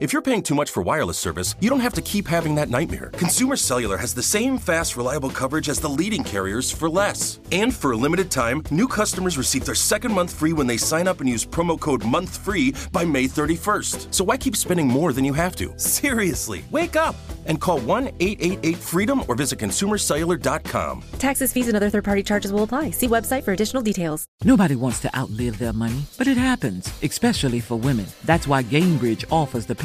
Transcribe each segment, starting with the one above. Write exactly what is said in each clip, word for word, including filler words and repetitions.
If you're paying too much for wireless service, you don't have to keep having that nightmare. Consumer Cellular has the same fast, reliable coverage as the leading carriers for less. And for a limited time, new customers receive their second month free when they sign up and use promo code MONTHFREE by May thirty-first. So why keep spending more than you have to? Seriously, wake up and call one eight eight eight FREEDOM or visit consumer cellular dot com. Taxes, fees, and other third-party charges will apply. See website for additional details. Nobody wants to outlive their money, but it happens, especially for women. That's why Gainbridge offers the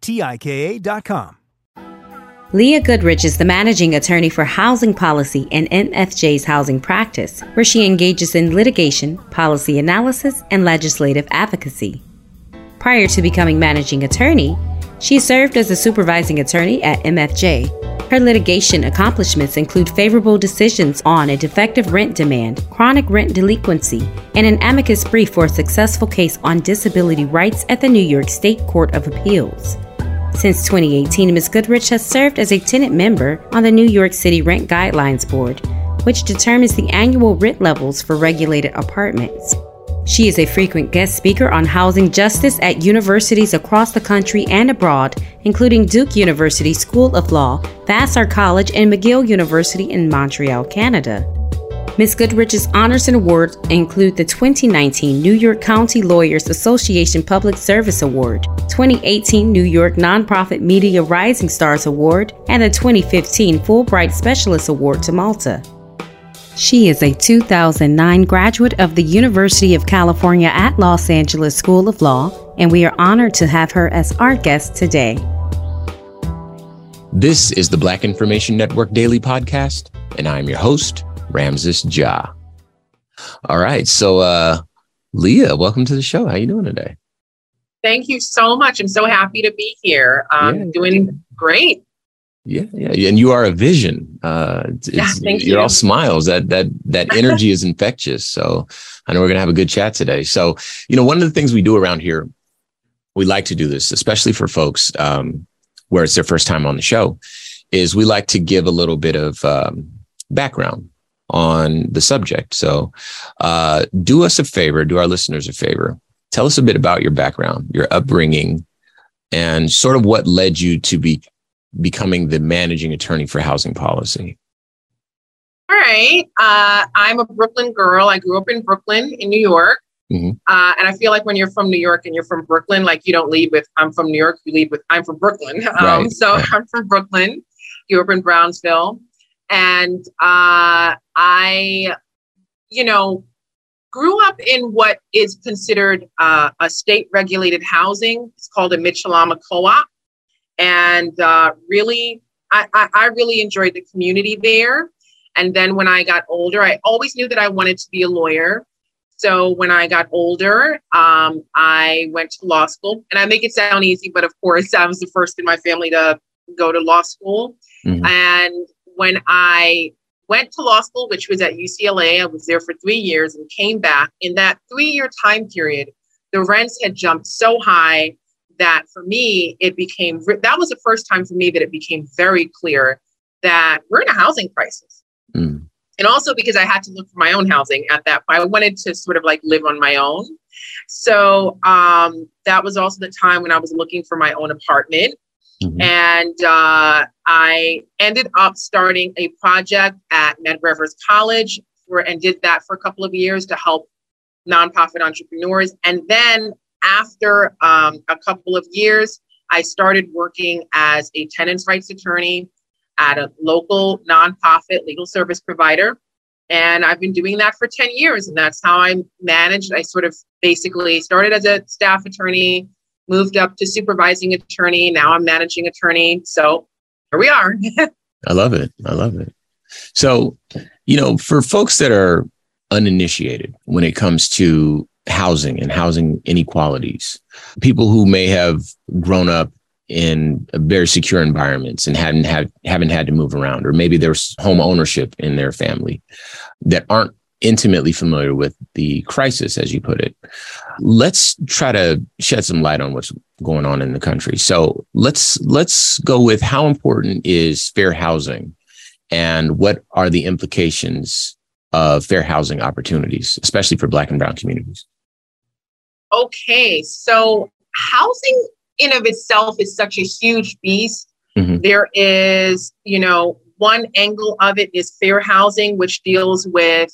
T I K A dot com. Leah Goodrich is the managing attorney for housing policy in M F J's housing practice, where she engages in litigation, policy analysis, and legislative advocacy. Prior to becoming managing attorney, she served as a supervising attorney at M F J. Her litigation accomplishments include favorable decisions on a defective rent demand, chronic rent delinquency, and an amicus brief for a successful case on disability rights at the New York State Court of Appeals. Since twenty eighteen, Miz Goodrich has served as a tenant member on the New York City Rent Guidelines Board, which determines the annual rent levels for regulated apartments. She is a frequent guest speaker on housing justice at universities across the country and abroad, including Duke University School of Law, Vassar College, and McGill University in Montreal, Canada. Miz Goodrich's honors and awards include the twenty nineteen New York County Lawyers Association Public Service Award, twenty eighteen New York Nonprofit Media Rising Stars Award, and the twenty fifteen Fulbright Specialist Award to Malta. She is a two thousand nine graduate of the University of California at Los Angeles School of Law, and we are honored to have her as our guest today. This is the Black Information Network Daily Podcast, and I'm your host, Ramses Jha. All right, so uh, Leah, welcome to the show. How are you doing today? Thank you so much. I'm so happy to be here. I'm um, yeah. doing great. Yeah, yeah, and you are a vision. Uh, it's, yeah, thank you're you. All smiles. That that that energy is infectious. So I know we're gonna have a good chat today. So you know, one of the things we do around here, we like to do this, especially for folks um, where it's their first time on the show, is we like to give a little bit of um, background on the subject. So uh, do us a favor, do our listeners a favor, tell us a bit about your background, your upbringing, and sort of what led you to be. becoming the managing attorney for housing policy. All right. Uh, I'm a Brooklyn girl. I grew up in Brooklyn in New York. Mm-hmm. Uh, and I feel like when you're from New York and you're from Brooklyn, like you don't lead with, I'm from New York, you lead with, I'm from Brooklyn. Um, right. So right. I'm from Brooklyn, grew up in Brownsville. And uh, I, you know, grew up in what is considered uh, a state regulated housing. It's called a Mitchell-Lama co-op. And uh, really, I, I, I really enjoyed the community there. And then when I got older, I always knew that I wanted to be a lawyer. So when I got older, um, I went to law school. And I make it sound easy, but of course, I was the first in my family to go to law school. Mm-hmm. And when I went to law school, which was at U C L A, I was there for three years and came back. In that three-year time period, the rents had jumped so high that for me, it became, that was the first time for me that it became very clear that we're in a housing crisis. Mm. And also because I had to look for my own housing at that point. I wanted to sort of like live on my own. So um, that was also the time when I was looking for my own apartment. Mm-hmm. And uh, I ended up starting a project at Medgar Evers College for, and did that for a couple of years to help nonprofit entrepreneurs. And then after um, a couple of years, I started working as a tenants' rights attorney at a local nonprofit legal service provider. And I've been doing that for ten years. And that's how I managed. I sort of basically started as a staff attorney, moved up to supervising attorney. Now I'm managing attorney. So here we are. I love it. I love it. So, you know, for folks that are uninitiated when it comes to housing and housing inequalities, people who may have grown up in very secure environments and hadn't had haven't had to move around, or maybe there's home ownership in their family, that aren't intimately familiar with the crisis, as you put it. Let's try to shed some light on what's going on in the country. So let's let's go with how important is fair housing, and what are the implications of fair housing opportunities, especially for Black and Brown communities? Okay, so housing in of itself is such a huge beast. Mm-hmm. There is, you know, one angle of it is fair housing, which deals with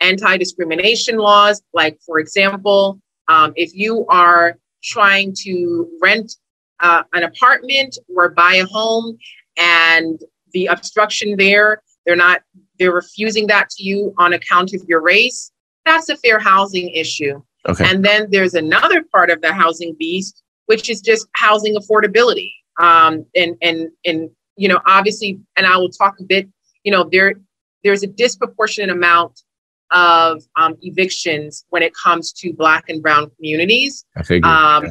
anti-discrimination laws. Like, for example, um, if you are trying to rent uh, an apartment or buy a home and the obstruction there, they're not, they're refusing that to you on account of your race, that's a fair housing issue. Okay. And then there's another part of the housing beast, which is just housing affordability. Um, and, and, and, you know, obviously, and I will talk a bit, you know, there, there's a disproportionate amount of um, evictions when it comes to Black and Brown communities. I figured, um, yeah.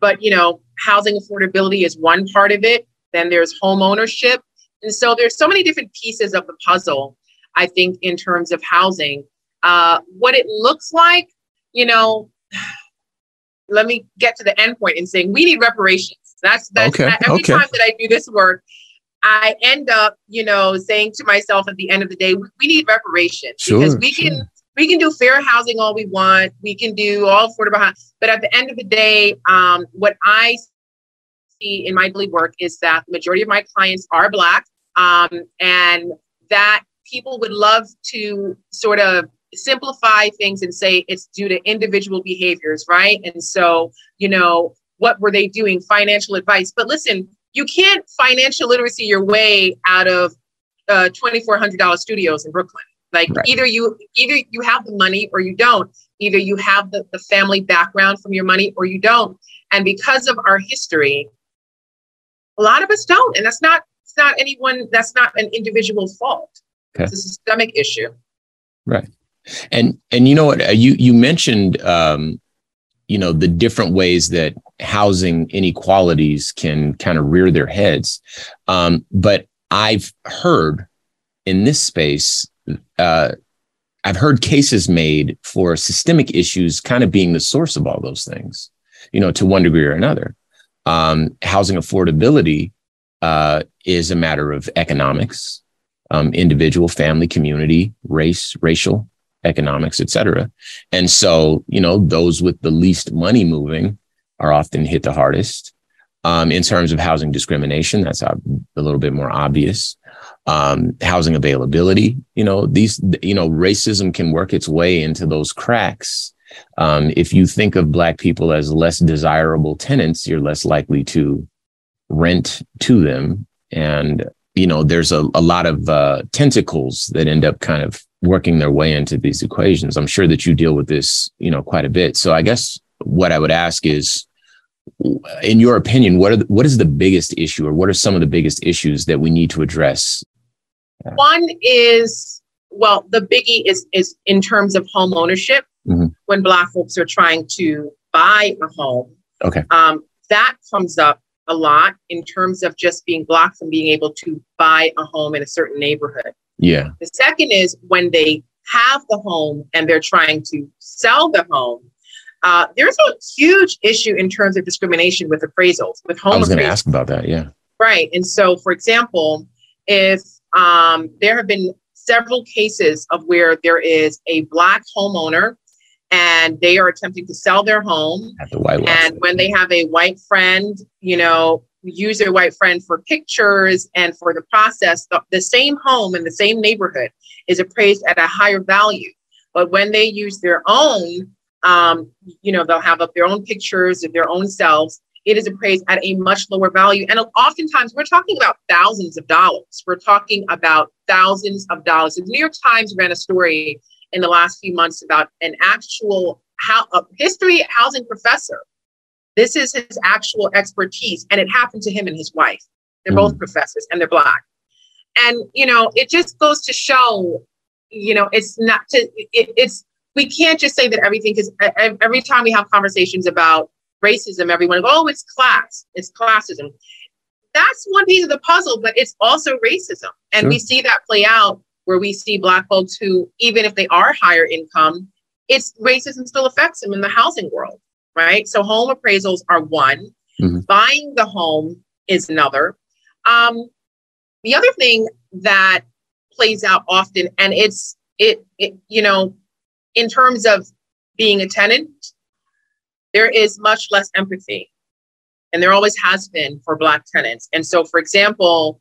But, you know, housing affordability is one part of it. Then there's home ownership. And so there's so many different pieces of the puzzle, I think, in terms of housing. Uh, what it looks like, you know, let me get to the end point in saying we need reparations. That's, that's okay. that, every okay. time that I do this work, I end up, you know, saying to myself at the end of the day, we, we need reparations sure, because we sure. can, we can do fair housing all we want. We can do all affordable housing. But at the end of the day, um, what I see in my work is that the majority of my clients are Black, um, and that people would love to sort of simplify things and say it's due to individual behaviors, right? And so, you know, what were they doing? Financial advice. But listen, you can't financial literacy your way out of uh, twenty-four hundred dollars studios in Brooklyn. Like right. either you either you have the money or you don't. Either you have the, the family background from your money or you don't. And because of our history, a lot of us don't. And that's not it's not anyone. That's not an individual fault. Okay. It's a systemic issue. Right. And and you know what, you you mentioned, um, you know, the different ways that housing inequalities can kind of rear their heads. Um, but I've heard in this space, uh, I've heard cases made for systemic issues kind of being the source of all those things, you know, to one degree or another. Um, housing affordability uh, is a matter of economics, um, individual, family, community, race, racial economics, et cetera. And so, you know, those with the least money moving are often hit the hardest. Um, in terms of housing discrimination, that's a little bit more obvious. Um, housing availability, you know, these, you know, racism can work its way into those cracks. Um, if you think of Black people as less desirable tenants, you're less likely to rent to them. And, you know, there's a, a lot of uh, tentacles that end up kind of working their way into these equations. I'm sure that you deal with this, you know, quite a bit. So I guess what I would ask is, in your opinion, what are the, what is the biggest issue, or what are some of the biggest issues that we need to address? One is, well, the biggie is is in terms of home ownership. Mm-hmm. When Black folks are trying to buy a home, okay, um, that comes up a lot in terms of just being Black and being able to buy a home in a certain neighborhood. Yeah. The second is when they have the home and they're trying to sell the home. Uh, there's a huge issue in terms of discrimination with appraisals, with home appraisals. I was going to ask about that. Yeah. Right. And so, for example, if um, there have been several cases of where there is a Black homeowner and they are attempting to sell their home, at the White House, and when they have a white friend, you know, use their white friend for pictures and for the process, the, the same home in the same neighborhood is appraised at a higher value. But when they use their own, um, you know, they'll have up their own pictures of their own selves, it is appraised at a much lower value. And oftentimes we're talking about thousands of dollars. We're talking about thousands of dollars. The New York Times ran a story in the last few months about an actual how, a history housing professor. This is his actual expertise. And it happened to him and his wife. They're both professors and they're Black. And, you know, it just goes to show, you know, it's not to, it, it's, we can't just say that everything, because every time we have conversations about racism, everyone, oh, it's class, it's classism. That's one piece of the puzzle, but it's also racism. And sure. we see that play out where we see Black folks who, even if they are higher income, it's racism still affects them in the housing world, right? So home appraisals are one, mm-hmm. buying the home is another. Um, the other thing that plays out often, and it's, it, it you know, in terms of being a tenant, there is much less empathy, and there always has been for Black tenants. And so, for example,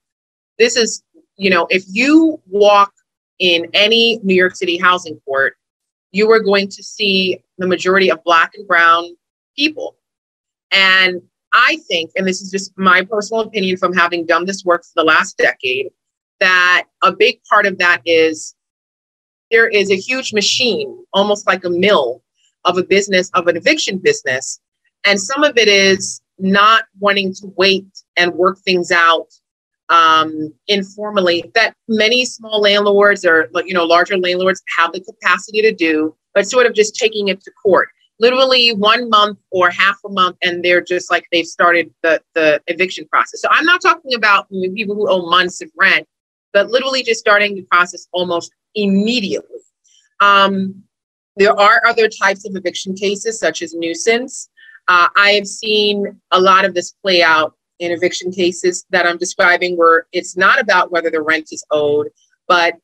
this is, you know, if you walk in any New York City housing court, you are going to see the majority of Black and brown people. And I think, and this is just my personal opinion from having done this work for the last decade, that a big part of that is there is a huge machine, almost like a mill of a business, of an eviction business. And some of it is not wanting to wait and work things out um, informally that many small landlords or, you know, larger landlords have the capacity to do, but sort of just taking it to court. Literally one month or half a month, and they're just like, they've started the, the eviction process. So I'm not talking about people who owe months of rent, but literally just starting the process almost immediately. Um, there are other types of eviction cases, such as nuisance. Uh, I have seen a lot of this play out in eviction cases that I'm describing, where it's not about whether the rent is owed, but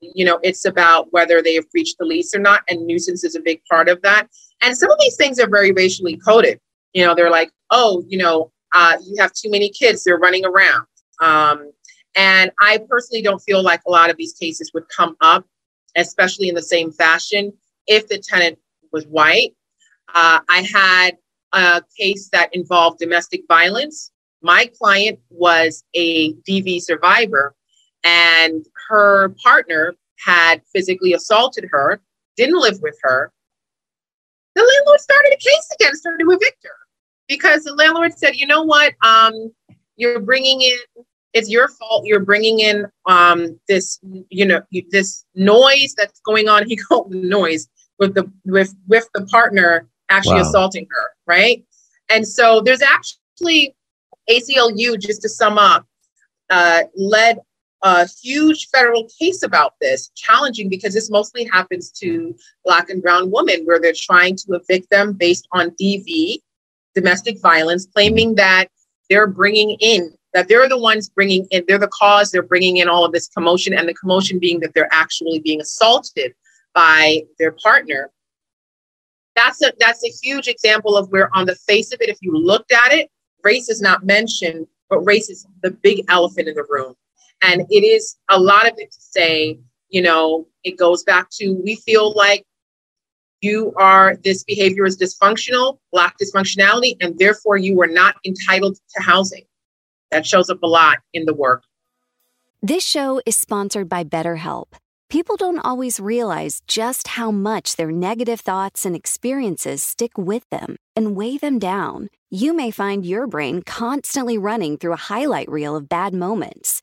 you know, it's about whether they have breached the lease or not. And nuisance is a big part of that. And some of these things are very racially coded. You know, they're like, oh, you know, uh, you have too many kids, they're running around. Um, and I personally don't feel like a lot of these cases would come up, especially in the same fashion, if the tenant was white. Uh, I had a case that involved domestic violence. My client was a D V survivor, and her partner had physically assaulted her, didn't live with her. The landlord started a case against her to evict her because the landlord said, you know what, um, you're bringing in, it's your fault. You're bringing in um, this, you know, this noise that's going on. He called the noise with the with with the partner actually wow. assaulting her. Right. And so there's actually A C L U, just to sum up, uh, led a huge federal case about this, challenging because this mostly happens to Black and brown women, where they're trying to evict them based on D V, domestic violence, claiming that they're bringing in, that they're the ones bringing in, they're the cause, they're bringing in all of this commotion, and the commotion being that they're actually being assaulted by their partner. That's a, that's a huge example of where on the face of it, if you looked at it, race is not mentioned, but race is the big elephant in the room. And it is a lot of it to say, you know, it goes back to, we feel like you are, this behavior is dysfunctional, Black dysfunctionality, and therefore you are not entitled to housing. That shows up a lot in the work. This show is sponsored by BetterHelp. People don't always realize just how much their negative thoughts and experiences stick with them and weigh them down. You may find your brain constantly running through a highlight reel of bad moments.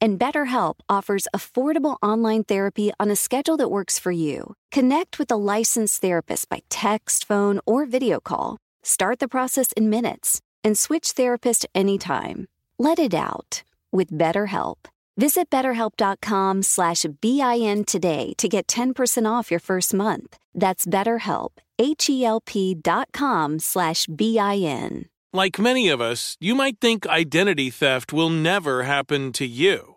And BetterHelp offers affordable online therapy on a schedule that works for you. Connect with a licensed therapist by text, phone, or video call. Start the process in minutes and switch therapist anytime. Let it out with BetterHelp. Visit BetterHelp.com slash BIN today to get ten percent off your first month. That's BetterHelp, H E L P dot com slash BIN. Like many of us, you might think identity theft will never happen to you.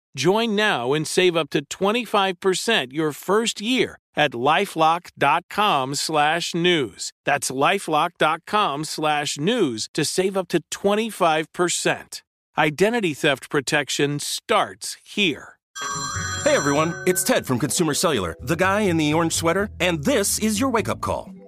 Join now and save up to twenty-five percent your first year at LifeLock.com slash news. That's LifeLock.com slash news to save up to twenty-five percent. Identity theft protection starts here. Hey everyone, it's Ted from Consumer Cellular, the guy in the orange sweater, and this is your wake-up call.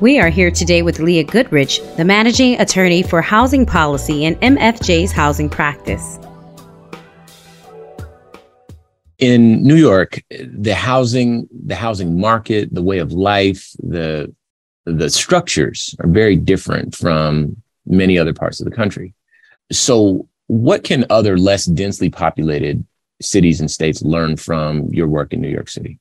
We are here today with Leah Goodrich, the Managing Attorney for Housing Policy in M F J's Housing Practice. In New York, the housing, the housing market, the way of life, the, the structures are very different from many other parts of the country. So what can other less densely populated cities and states learn from your work in New York City?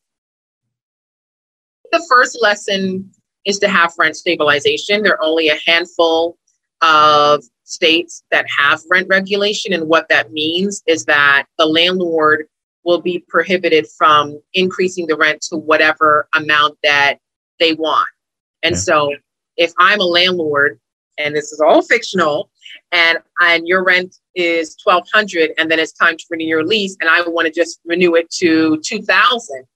The first lesson is to have rent stabilization. There are only a handful of states that have rent regulation. And what that means is that the landlord will be prohibited from increasing the rent to whatever amount that they want. And yeah. so if I'm a landlord, and this is all fictional, and, and your rent is twelve hundred dollars, and then it's time to renew your lease, and I want to just renew it to two thousand dollars.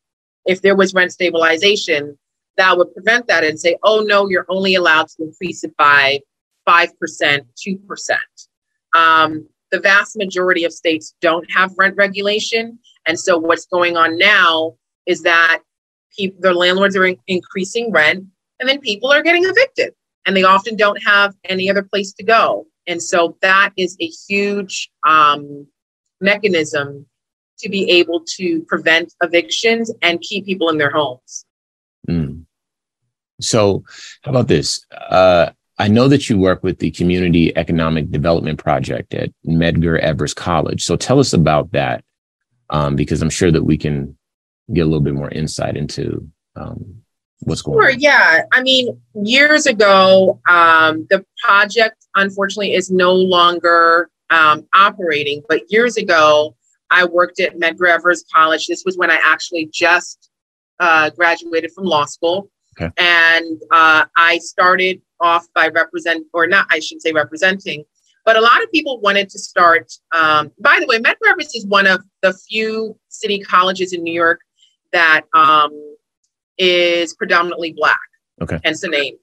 If there was rent stabilization, that would prevent that and say, oh, no, you're only allowed to increase it by five percent, two percent. Um, the vast majority of states don't have rent regulation. And so what's going on now is that people, their landlords are in- increasing rent, and then people are getting evicted, and they often don't have any other place to go. And so that is a huge um, mechanism to be able to prevent evictions and keep people in their homes. Mm. So how about this? Uh, I know that you work with the Community Economic Development Project at Medgar Evers College. So tell us about that, um, because I'm sure that we can get a little bit more insight into um, what's going sure, on. Yeah. I mean, years ago, um, the project, unfortunately, is no longer um, operating. But years ago, I worked at Medgar Evers College. This was when I actually just Uh, graduated from law school. Okay. And uh, I started off by represent, or not, I shouldn't say representing, but a lot of people wanted to start. Um, by the way, Medgar Evers is one of the few city colleges in New York that um, is predominantly Black. Okay. Hence the name.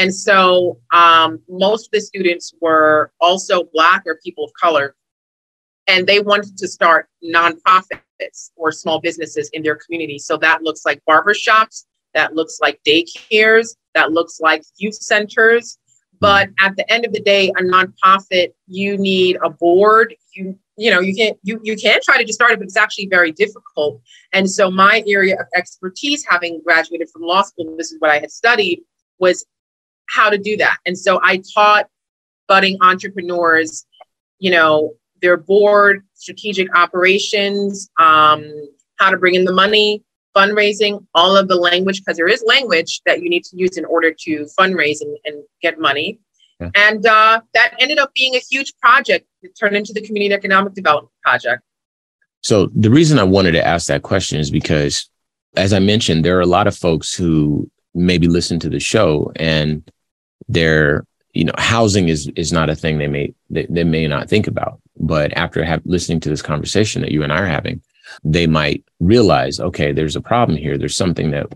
And so um, most of the students were also Black or people of color, and they wanted to start nonprofits or small businesses in their community. So that looks like barbershops, that looks like daycares, that looks like youth centers. But at the end of the day, a nonprofit, you need a board. You you know, you can't you you can try to just start it, but it's actually very difficult. And so my area of expertise, having graduated from law school, this is what I had studied, was how to do that. And so I taught budding entrepreneurs, you know, their board, strategic operations, um, how to bring in the money, fundraising, all of the language, because there is language that you need to use in order to fundraise and, and get money. Yeah. And uh, that ended up being a huge project that turned into the Community Economic Development Project. So the reason I wanted to ask that question is because, as I mentioned, there are a lot of folks who maybe listen to the show and their, you know, housing is is not a thing they may they, they may not think about. But after have, listening to this conversation that you and I are having, they might realize, okay, there's a problem here. There's something that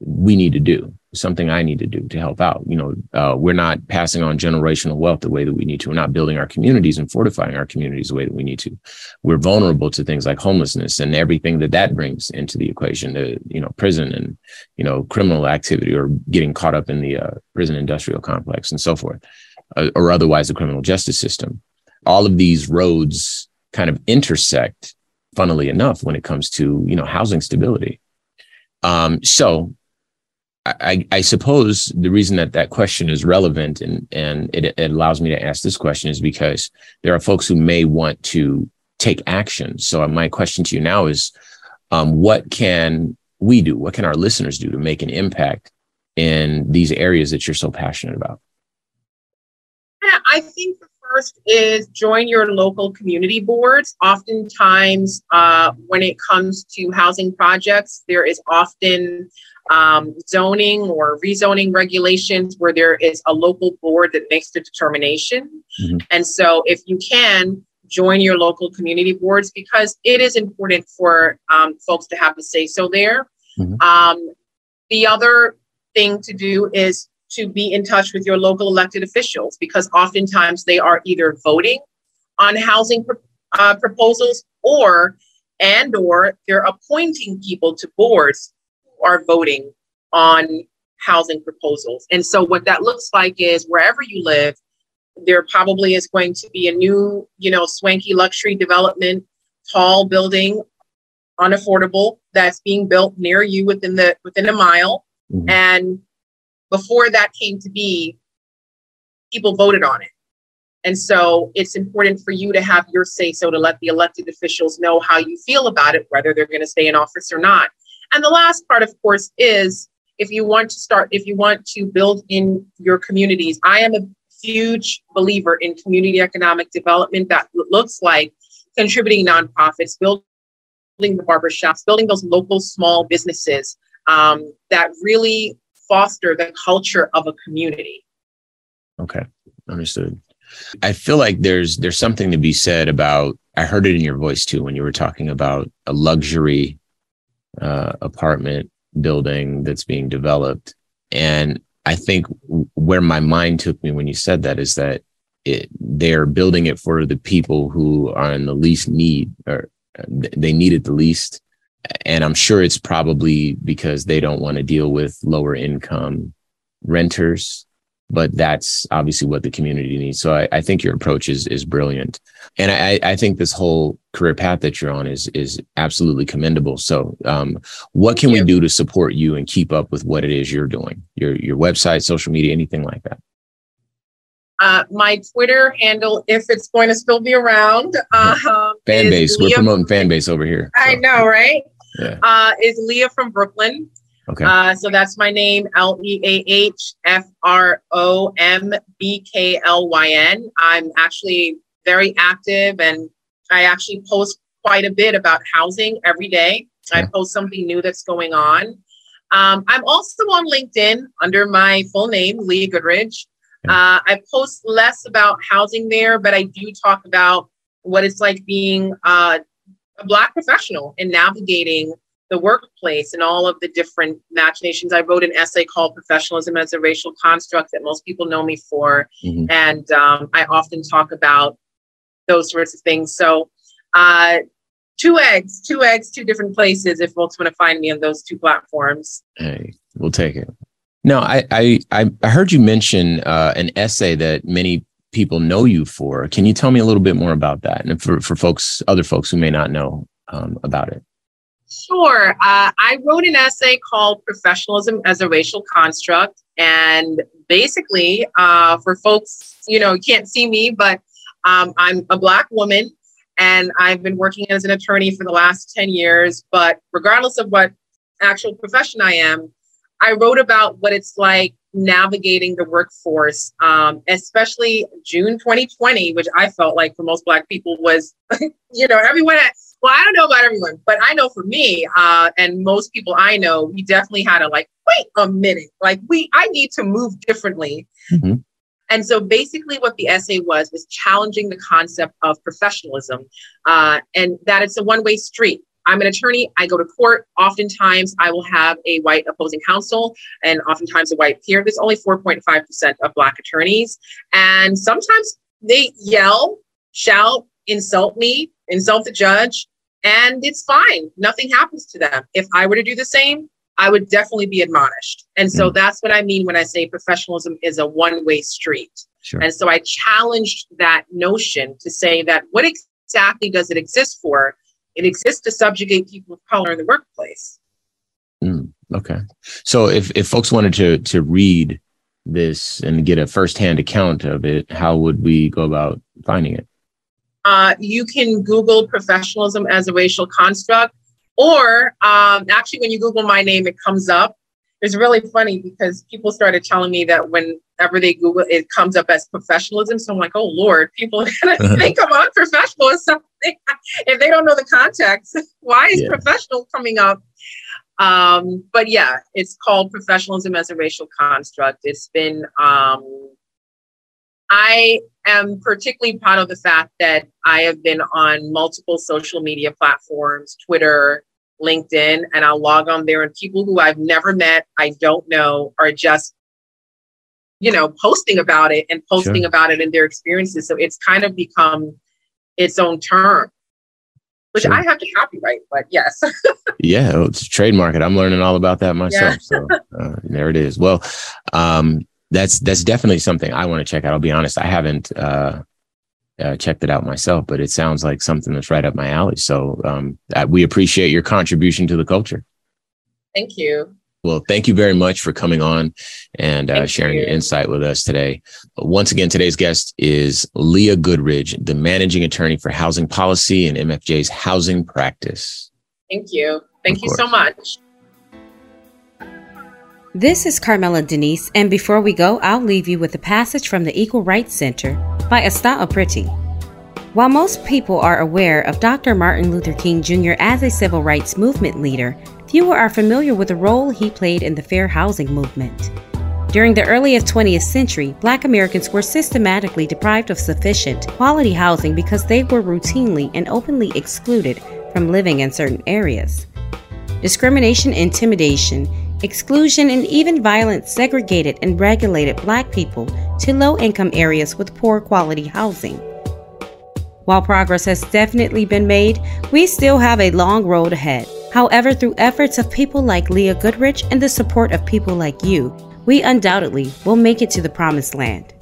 we need to do, something I need to do to help out. You know, uh, we're not passing on generational wealth the way that we need to. We're not building our communities and fortifying our communities the way that we need to. We're vulnerable to things like homelessness and everything that that brings into the equation, the, you know, prison and, you know, criminal activity, or getting caught up in the uh, prison industrial complex and so forth, uh, or otherwise the criminal justice system. All of these roads kind of intersect, funnily enough, when it comes to, you know, housing stability. Um, so I, I suppose the reason that that question is relevant and, and it, it allows me to ask this question is because there are folks who may want to take action. So my question to you now is, um, what can we do? What can our listeners do to make an impact in these areas that you're so passionate about? Yeah, I think the first is join your local community boards. Oftentimes, uh, when it comes to housing projects, there is often Um, zoning or rezoning regulations where there is a local board that makes the determination. Mm-hmm. And so if you can, join your local community boards, because it is important for um, folks to have a say-so there. Mm-hmm. Um, the other thing to do is to be in touch with your local elected officials, because oftentimes they are either voting on housing pro- uh, proposals or, and or they're appointing people to boards are voting on housing proposals. And so what that looks like is wherever you live, there probably is going to be a new, you know, swanky luxury development, tall building, unaffordable, that's being built near you within the within a mile. Mm-hmm. And before that came to be, people voted on it. And so it's important for you to have your say so to let the elected officials know how you feel about it, whether they're going to stay in office or not. And the last part, of course, is if you want to start, if you want to build in your communities, I am a huge believer in community economic development. That looks like contributing nonprofits, building the barbershops, building those local small businesses um, that really foster the culture of a community. Okay, understood. I feel like there's there's something to be said about, I heard it in your voice too, when you were talking about a luxury Uh, apartment building that's being developed. And I think w- where my mind took me when you said that is that it, they're building it for the people who are in the least need, or th- they need it the least. And I'm sure it's probably because they don't want to deal with lower income renters, but that's obviously what the community needs. So I, I think your approach is is brilliant. And I, I think this whole career path that you're on is is absolutely commendable. So um, what can we do to support you and keep up with what it is you're doing? Your your website, social media, anything like that? Uh, my Twitter handle, if it's going to still be around. Uh, fan base. Leah, we're promoting fan base over here. So. I know, right? Yeah. Uh, is Leah from Brooklyn. Okay. Uh, so that's my name, L E A H F R O M B K L Y N. I'm actually very active, and I actually post quite a bit about housing every day. I post something new that's going on. Um, I'm also on LinkedIn under my full name, Leah Goodrich. Uh, I post less about housing there, but I do talk about what it's like being uh, a Black professional and navigating the workplace and all of the different machinations. I wrote an essay called Professionalism as a Racial Construct that most people know me for. Mm-hmm. And um, I often talk about those sorts of things. So uh, two eggs, two eggs, two different places if folks want to find me on those two platforms. Hey, we'll take it. No, I, I, I heard you mention uh, an essay that many people know you for. Can you tell me a little bit more about that? And for, for folks, other folks who may not know um, about it. Sure. Uh, I wrote an essay called Professionalism as a Racial Construct. And basically, uh, for folks, you know, you can't see me, but um, I'm a Black woman, and I've been working as an attorney for the last ten years. But regardless of what actual profession I am, I wrote about what it's like navigating the workforce, um, especially June twenty twenty, which I felt like for most Black people was, you know, everyone at Well, I don't know about everyone, but I know for me uh, and most people I know, we definitely had to like, wait a minute, like we, I need to move differently. Mm-hmm. And so basically what the essay was, was challenging the concept of professionalism uh, and that it's a one-way street. I'm an attorney. I go to court. Oftentimes I will have a white opposing counsel and oftentimes a white peer. There's only four point five percent of Black attorneys. And sometimes they yell, shout, insult me, insult the judge, and it's fine. Nothing happens to them. If I were to do the same, I would definitely be admonished. And so mm. that's what I mean when I say professionalism is a one-way street. Sure. And so I challenged that notion to say that what exactly does it exist for? It exists to subjugate people of color in the workplace. Mm. Okay. So if, if folks wanted to to read this and get a firsthand account of it, how would we go about finding it? Uh, you can Google professionalism as a racial construct, or um, actually when you Google my name, it comes up. It's really funny because people started telling me that whenever they Google, it comes up as professionalism. So I'm like, oh, Lord, people think I'm unprofessional or something. If they don't know the context, why is yeah. professional coming up? Um, but yeah, it's called Professionalism as a Racial Construct. It's been... Um, I am particularly proud of the fact that I have been on multiple social media platforms, Twitter, LinkedIn, and I'll log on there and people who I've never met, I don't know, are just, you know, posting about it and posting sure. about it and their experiences. So it's kind of become its own term, which sure. I have to copyright, but yes. yeah, well, it's a trademark. I'm learning all about that myself. Yeah. so uh, there it is. Well, um, That's that's definitely something I want to check out. I'll be honest, I haven't uh, uh, checked it out myself, but it sounds like something that's right up my alley. So um, I, we appreciate your contribution to the culture. Thank you. Well, thank you very much for coming on and uh, sharing you. your insight with us today. Once again, today's guest is Leah Goodrich, the managing attorney for housing policy and M F J's housing practice. Thank you. Thank of you course. so much. This is Carmela Denise, and before we go, I'll leave you with a passage from the Equal Rights Center by Asta Priti. While most people are aware of Doctor Martin Luther King Junior as a civil rights movement leader, fewer are familiar with the role he played in the fair housing movement. During the early twentieth century, Black Americans were systematically deprived of sufficient, quality housing because they were routinely and openly excluded from living in certain areas. Discrimination, intimidation, exclusion, and even violence segregated and regulated Black people to low-income areas with poor quality housing. While progress has definitely been made, we still have a long road ahead. However, through efforts of people like Leah Goodrich and the support of people like you, we undoubtedly will make it to the promised land.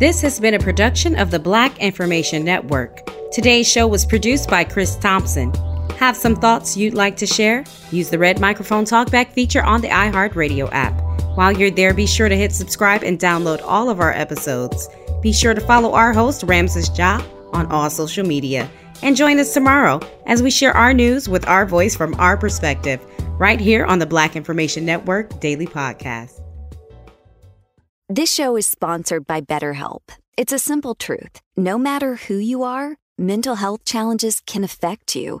This has been a production of the Black Information Network. Today's show was produced by Chris Thompson. Have some thoughts you'd like to share? Use the red microphone talkback feature on the iHeartRadio app. While you're there, be sure to hit subscribe and download all of our episodes. Be sure to follow our host, Ramses Jha, on all social media. And join us tomorrow as we share our news with our voice from our perspective, right here on the Black Information Network Daily Podcast. This show is sponsored by BetterHelp. It's a simple truth. No matter who you are, mental health challenges can affect you,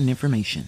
information.